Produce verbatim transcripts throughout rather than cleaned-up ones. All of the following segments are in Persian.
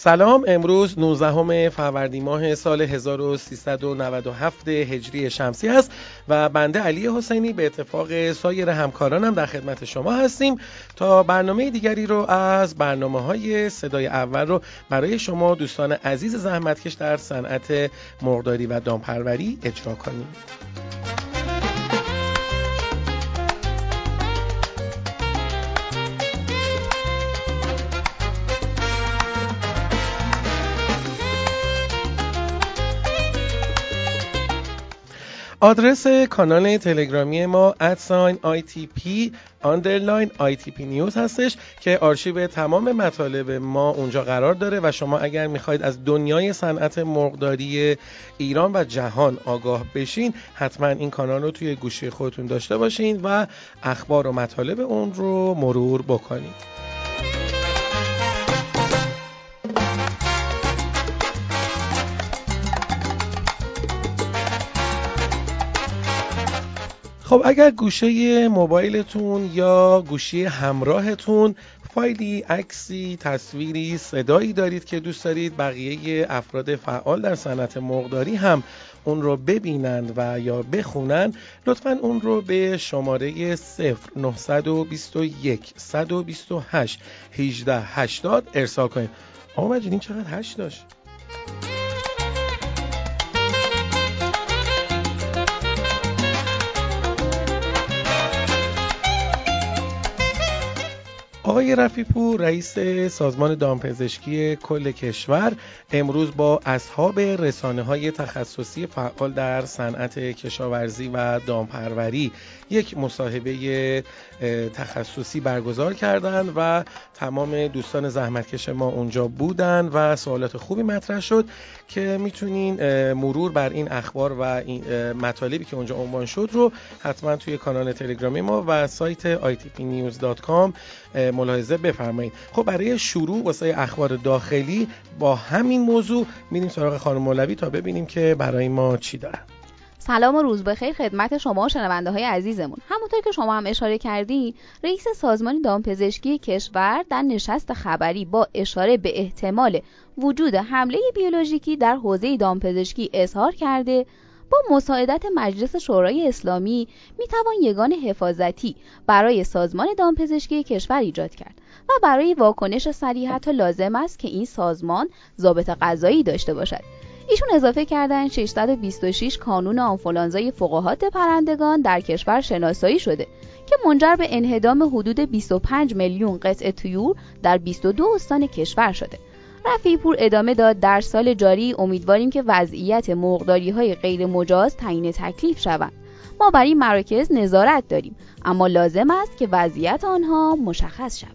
سلام، امروز نوزدهم فروردین ماه سال هزار و سیصد و نود و هفت هجری شمسی است و بنده علی حسینی به اتفاق سایر همکارانم در خدمت شما هستیم تا برنامه دیگری رو از برنامه‌های صدای اول رو برای شما دوستان عزیز زحمتکش در صنعت مرغداری و دامپروری اجرا کنیم. آدرس کانال تلگرامی ما ات آیتپ آندرلاین آیتپی نیوز هستش که آرشیو تمام مطالب ما اونجا قرار داره و شما اگر میخواید از دنیای صنعت مرغداری ایران و جهان آگاه بشین حتما این کانال رو توی گوشی خودتون داشته باشین و اخبار و مطالب اون رو مرور بکنید. خب اگر گوشه موبایلتون یا گوشی همراهتون فایلی، عکسی، تصویری، صدایی دارید که دوست دارید بقیه افراد فعال در صنعت مرغداری هم اون رو ببینند و یا بخونن، لطفاً اون رو به شماره صفر نه دو یک صد و بیست و هشت هجده هشتاد ارسال کنید. آقا مجید این چقدر هشت داشت؟ آقای رفیع پور رئیس سازمان دامپزشکی کل کشور امروز با اصحاب رسانه‌های تخصصی فعال در صنعت کشاورزی و دامپروری یک مصاحبه تخصصی برگزار کردند و تمام دوستان زحمتکش ما اونجا بودن و سوالات خوبی مطرح شد که میتونین مرور بر این اخبار و این مطالبی که اونجا عنوان شد رو حتما توی کانال تلگرامی ما و سایت آی تی پی نیوز دات کام ملاحظه بفرمایید. خب برای شروع واسه اخبار داخلی با همین موضوع میریم سراغ خانم مولوی تا ببینیم که برای ما چی دارن. سلام و روز بخیر خدمت شما و شنونده های عزیزمون. همونطور که شما هم اشاره کردی، رئیس سازمان دامپزشکی کشور در نشست خبری با اشاره به احتمال وجود حمله بیولوژیکی در حوزه دامپزشکی اظهار کرده با مساعدت مجلس شورای اسلامی میتوان یگان حفاظتی برای سازمان دامپزشکی کشور ایجاد کرد و برای واکنش سریع حتی لازم است که این سازمان ضابط قضایی داشته باشد. ایشون اضافه کردن ششصد و بیست و شش کانون آنفولانزای فقاهات پرندگان در کشور شناسایی شده که منجر به انهدام حدود بیست و پنج میلیون قطعه طیور در بیست و دو استان کشور شده. رفیع پور ادامه داد در سال جاری امیدواریم که وضعیت مرغداری‌های غیر مجاز تعیین تکلیف شود. ما بر این مراکز نظارت داریم اما لازم است که وضعیت آنها مشخص شود.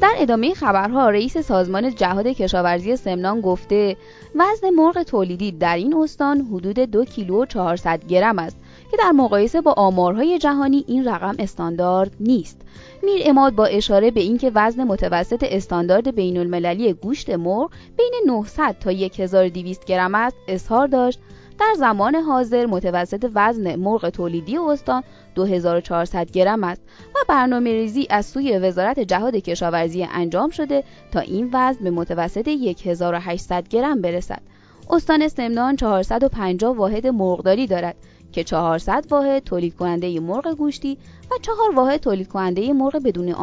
در ادامه خبرها رئیس سازمان جهاد کشاورزی سمنان گفته وزن مرغ تولیدی در این استان حدود دو کیلو و چهارصد گرم است که در مقایسه با آمارهای جهانی این رقم استاندارد نیست. میرعماد با اشاره به اینکه وزن متوسط استاندارد بین المللی گوشت مرغ بین نهصد تا هزار و دویست گرم است اظهار داشت در زمان حاضر متوسط وزن مرغ تولیدی استان دو هزار و چهارصد گرم است و برنامه‌ریزی از سوی وزارت جهاد کشاورزی انجام شده تا این وزن به متوسط هزار و هشتصد گرم برسد. استان سمنان چهارصد و پنجاه واحد مرغداری دارد که چهارصد واحد تولید کننده مرغ گوشتی و چهار واحد تولید کننده مرغ بدون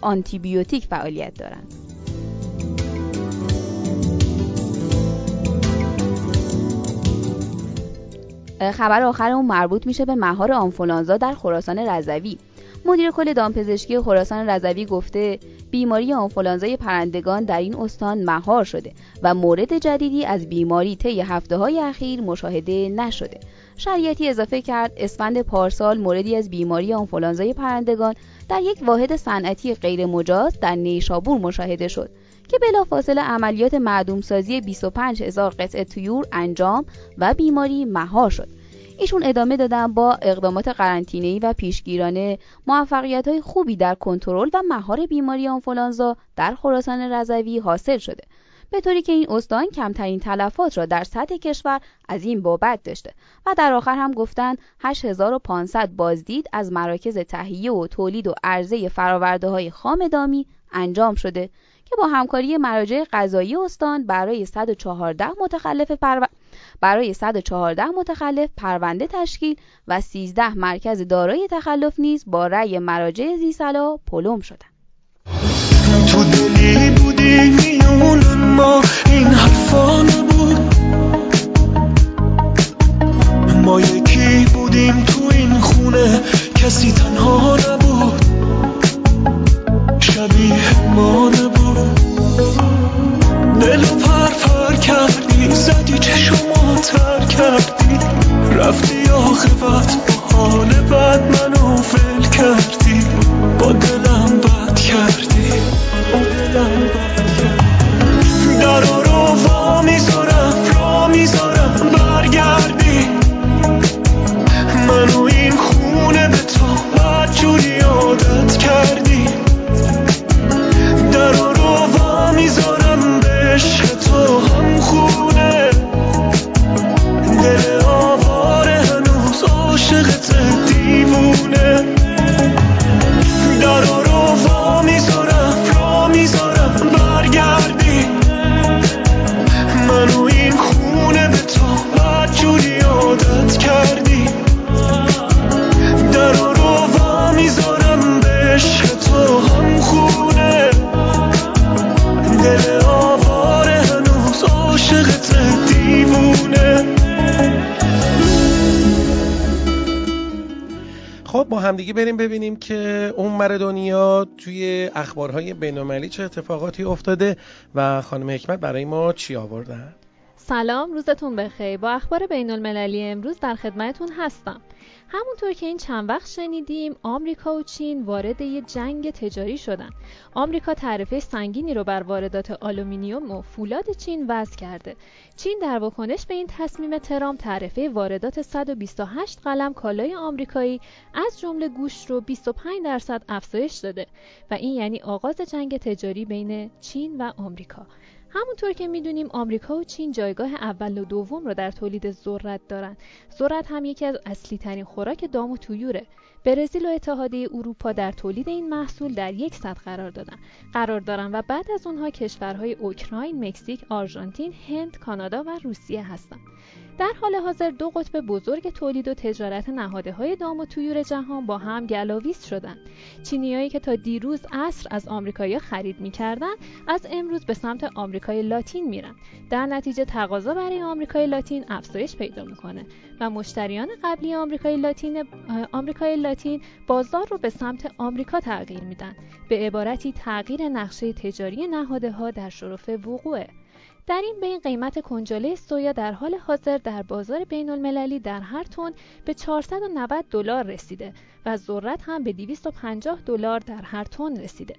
آنتی بیوتیک فعالیت دارند. خبر آخرمون مربوط میشه به مهار آنفولانزا در خراسان رضوی. مدیر کل دامپزشکی خراسان رضوی گفته بیماری آنفولانزای پرندگان در این استان مهار شده و مورد جدیدی از بیماری طی هفته‌های اخیر مشاهده نشده. شریعتی اضافه کرد اسفند پارسال موردی از بیماری آنفولانزای پرندگان در یک واحد صنعتی غیر مجاز در نیشابور مشاهده شد که بلافاصله عملیات معدومسازی بیست و پنج هزار قطعه طیور انجام و بیماری مهار شد. ایشون ادامه دادن با اقدامات قرنطینه‌ای و پیشگیرانه موفقیت‌های خوبی در کنترل و مهار بیماری آنفولانزا در خراسان رضوی حاصل شده. به طوری که این استان کمترین تلفات را در سطح کشور از این بابت داشته و در آخر هم گفتند هشت هزار و پانصد بازدید از مراکز تهیه و تولید و عرضه فراورده‌های خام دامی انجام شده که با همکاری مراجع قضایی استان برای صد و چهارده متخلف پرو... برای صد و چهارده متخلف پرونده تشکیل و سیزده مرکز دارای تخلف نیز با رأی مراجع ذی‌صلاح پلم شدند. تو دلی بودی میون ما این حرفا نبود، ما یکی بودیم تو این خونه کسی تنها نبود، شبیه ما نبود، دلو پرپر کردی زدی چشمو تر کردی رفتی آخرت با حال بد منو فل کردی با دلم بد کردی با دلم بد کردی در رو وا میذارم را میذارم برگردی منو این خونه به تو بدجوری عادت کردی در رو وا میذارم به عشق تو هم خونه دل آواره هنوز عاشقت دیوونه در رو وا میذارم را میذارم برگردی منو این خونه به تو بدجوری عادت کردی در رو وا میذارم به عشق تو هم خونه دل آواره هنوز عاشقت دیوونه. خب با همدیگه بریم ببینیم که اون ور دنیا توی اخبارهای بین‌المللی چه اتفاقاتی افتاده و خانم حکمت برای ما چی آوردن؟ سلام، روزتون بخیر. با اخبار بین‌المللی امروز در خدمتتون هستم. همونطور که این چند وقت شنیدیم، آمریکا و چین وارد یه جنگ تجاری شدن. آمریکا تعرفه سنگینی رو بر واردات آلومینیوم و فولاد چین وضع کرده. چین در واکنش به این تصمیم ترامپ تعرفه واردات صد و بیست و هشت قلم کالای آمریکایی از جمله گوشت رو بیست و پنج درصد افزایش داده و این یعنی آغاز جنگ تجاری بین چین و آمریکا. همونطور که میدونیم آمریکا و چین جایگاه اول و دوم رو در تولید ذرت دارن. ذرت هم یکی از اصلی ترین خوراک دام و طیوره. برزیل و اتحادیه اروپا در تولید این محصول در یک صد قرار دادن. قرار دارن و بعد از اونها کشورهای اوکراین، مکزیک، آرژانتین، هند، کانادا و روسیه هستن. در حال حاضر دو قطب بزرگ تولید و تجارت نهادهای دام و طیور جهان با هم گلاویز شدند. چینیایی که تا دیروز عصر از آمریکایی‌ها خرید می‌کردند، از امروز به سمت آمریکای لاتین میرن. در نتیجه تقاضا برای آمریکای لاتین افزایش پیدا می‌کنه و مشتریان قبلی آمریکای لاتین آمریکای لاتین بازار رو به سمت آمریکا تغییر میدن. به عبارتی تغییر نقشه تجاری نهادها در شرف وقوعه. در این بین قیمت کنجاله سویا در حال حاضر در بازار بین‌المللی در هر تن به چهارصد و نود دلار رسیده و ذرت هم به دویست و پنجاه دلار در هر تن رسیده.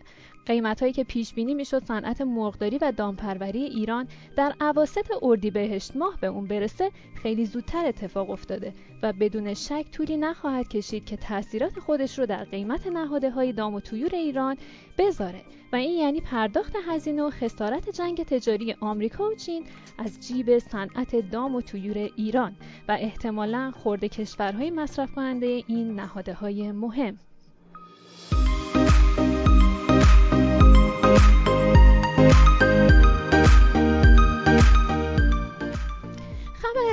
قیمت‌هایی که پیش‌بینی می‌شد صنعت مرغداری و دامپروری ایران در اواسط اردیبهشت ماه به اون برسه، خیلی زودتر اتفاق افتاده و بدون شک طولی نخواهد کشید که تأثیرات خودش رو در قیمت نهادهای دام و طیور ایران بذاره و این یعنی پرداخت هزینه و خسارت جنگ تجاری آمریکا و چین از جیب صنعت دام و طیور ایران و احتمالاً خرده کشورهای مصرف کننده این نهادهای مهم.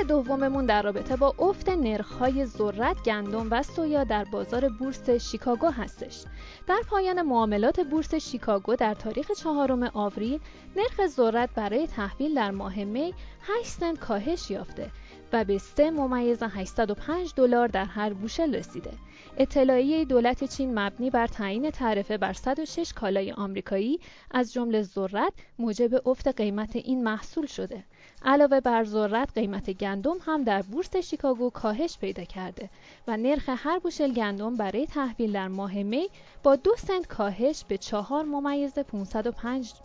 دوممون در رابطه با افت نرخ‌های ذرت، گندم و سویا در بازار بورس شیکاگو هستش. در پایان معاملات بورس شیکاگو در تاریخ چهارم آوریل، نرخ ذرت برای تحویل در ماه می هشت سنت کاهش یافته و به سه ممیز هشتصد و پنج دلار در هر بوشل رسیده. اطلاعیه دولت چین مبنی بر تعیین تعرفه بر صد و شش کالای آمریکایی از جمله ذرت موجب افت قیمت این محصول شده. علاوه بر ذرت، قیمت گندم هم در بورس شیکاگو کاهش پیدا کرده و نرخ هر بوشل گندم برای تحویل در ماه می با دو سنت کاهش به چهار ممیز پانصد و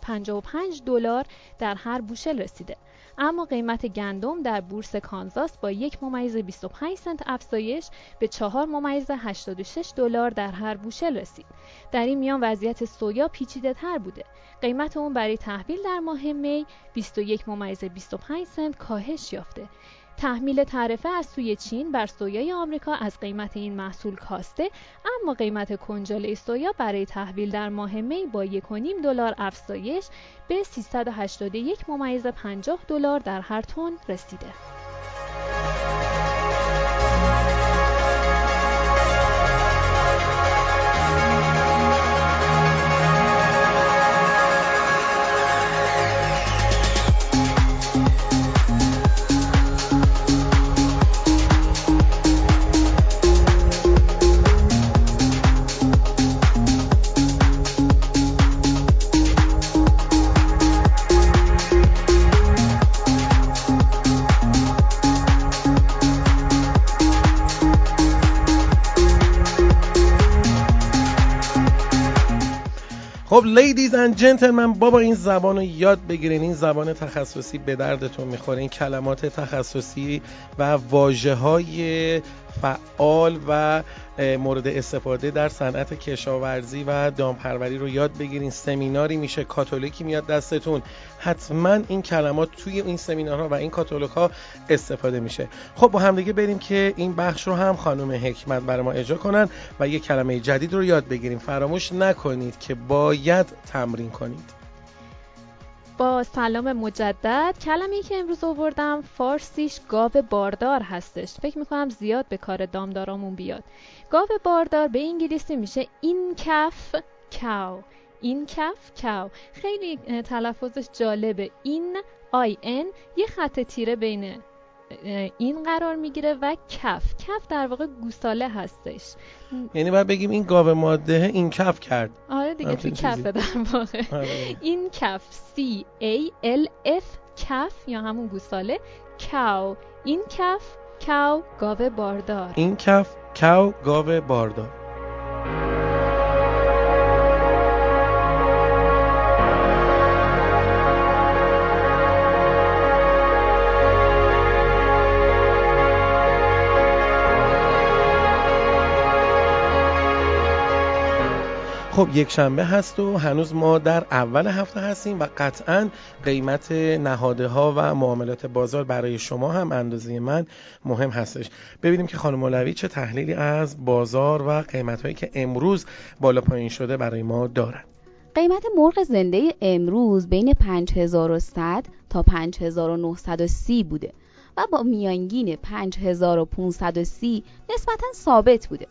پنجاه و پنج دلار در هر بوشل رسیده. اما قیمت گندم در بورس کانزاس تگزاس با یک ممیز بیست و پنج سنت افزایش به چهار ممیز هشتاد و شش دلار در هر بوشل رسید. در این میان وضعیت سویا پیچیده تر بوده. قیمت اون برای تحویل در ماه می بیست و یک ممیز بیست و پنج سنت کاهش یافته. تحمیل تعرفه از سوی چین بر سویای آمریکا از قیمت این محصول کاسته، اما قیمت کنجاله سویا برای تحویل در ماه می با یک و نیم دلار افزایش به سیصد و هشتاد و یک ممیز پنجاه دلار در هر تن رسیده. خب لیدیز اند جنتلمن، بابا این زبانو یاد بگیرین، این زبان تخصصی به دردتون میخوره. این کلمات تخصصی و واژه‌های فعال و مورد استفاده در صنعت کشاورزی و دامپروری رو یاد بگیرین. سمیناری میشه، کاتالوگی میاد دستتون، حتما این کلمات توی این سمینارها و این کاتالوگ‌ها استفاده میشه. خب با هم دیگه بریم که این بخش رو هم خانم حکمت برای ما اجرا کنن و یک کلمه جدید رو یاد بگیریم. فراموش نکنید که باید تمرین کنید. با سلام مجدد، کلمه‌ای که امروز آوردم فارسیش گاو باردار هستش. فکر می‌کنم زیاد به کار دامدارامون بیاد. گاو باردار به انگلیسی میشه این کف کاو. این کف کاو. خیلی تلفظش جالبه. این آی ان یه خط تیره بینه این قرار میگیره و کف کف در واقع گوساله هستش. یعنی باید بگیم این گاو ماده این کف کرد. آره دیگه، تو کفه در واقع. این کف C A L F کف یا همون گوساله کاو. این کف کاو گاو باردار. این کف کاو گاو باردار. خب یک شنبه هست و هنوز ما در اول هفته هستیم و قطعاً قیمت نهادها و معاملات بازار برای شما هم اندازه من مهم هستش. ببینیم که خانم مولوی چه تحلیلی از بازار و قیمت‌هایی که امروز بالا پایین شده برای ما دارند. قیمت مرغ زنده امروز بین پنج هزار و صد تا پنج هزار و نهصد و سی بوده و با میانگین پنج هزار و پانصد و سی نسبتاً ثابت بوده.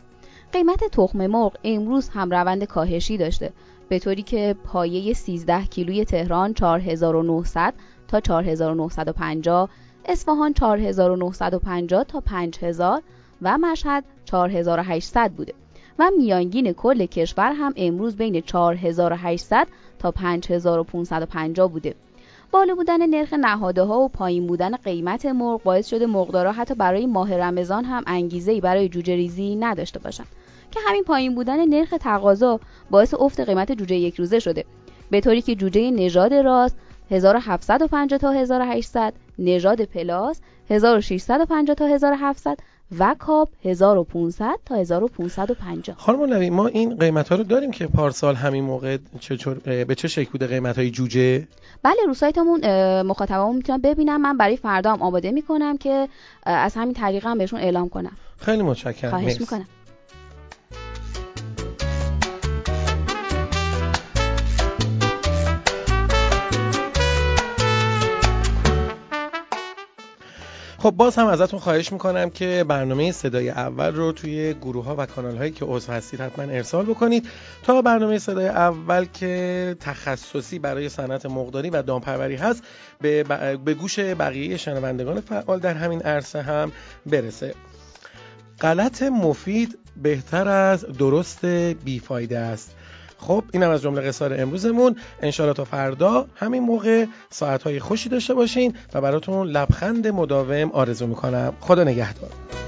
قیمت تخم مرغ امروز هم روند کاهشی داشته، به طوری که پایه سیزده کیلوی تهران چهار هزار و نهصد تا چهار هزار و نهصد و پنجاه، اصفهان چهار هزار و نهصد و پنجاه تا پنج هزار و مشهد چهار هزار و هشتصد بوده و میانگین کل کشور هم امروز بین چهار هزار و هشتصد تا پنج هزار و پانصد و پنجاه بوده. بالا بودن نرخ نهادها و پایین بودن قیمت مرغ باعث شده مرغدارا حتی برای ماه رمضان هم انگیزه‌ای برای جوجه ریزی نداشته باشند، که همین پایین بودن نرخ تقاضا باعث افت قیمت جوجه یک روزه شده، به طوری که جوجه نژاد راست هزار و هفتصد و پنجاه تا هزار و هشتصد، نژاد پلاس هزار و ششصد و پنجاه تا هزار و هفتصد و کاب هزار و پانصد تا هزار و پانصد و پنجاه. خانم مولوی ما این قیمت‌ها رو داریم که پارسال همین موقع چه به چه شکل بوده قیمت‌های جوجه؟ بله، رو سایتمون مخاطبامون میتونن ببینن. من برای فردا هم آماده میکنم که از همین طریقم هم بهشون اعلام کنم. خیلی متشکرم. خواهش میکنم. خب باز هم ازتون خواهش میکنم که برنامه صدای اول رو توی گروه ها و کانال هایی که عضو هستید حتما ارسال بکنید تا برنامه صدای اول که تخصصی برای صنعت مرغداری و دامپروری هست به, به گوش بقیه شنوندگان فعال در همین عرصه هم برسه. غلط مفید بهتر از درست بیفایده است. خب اینم از جمله قصار امروزمون. انشالله تا فردا همین موقع ساعتهای خوشی داشته باشین و براتون لبخند مداوم آرزو میکنم. خدا نگهدار.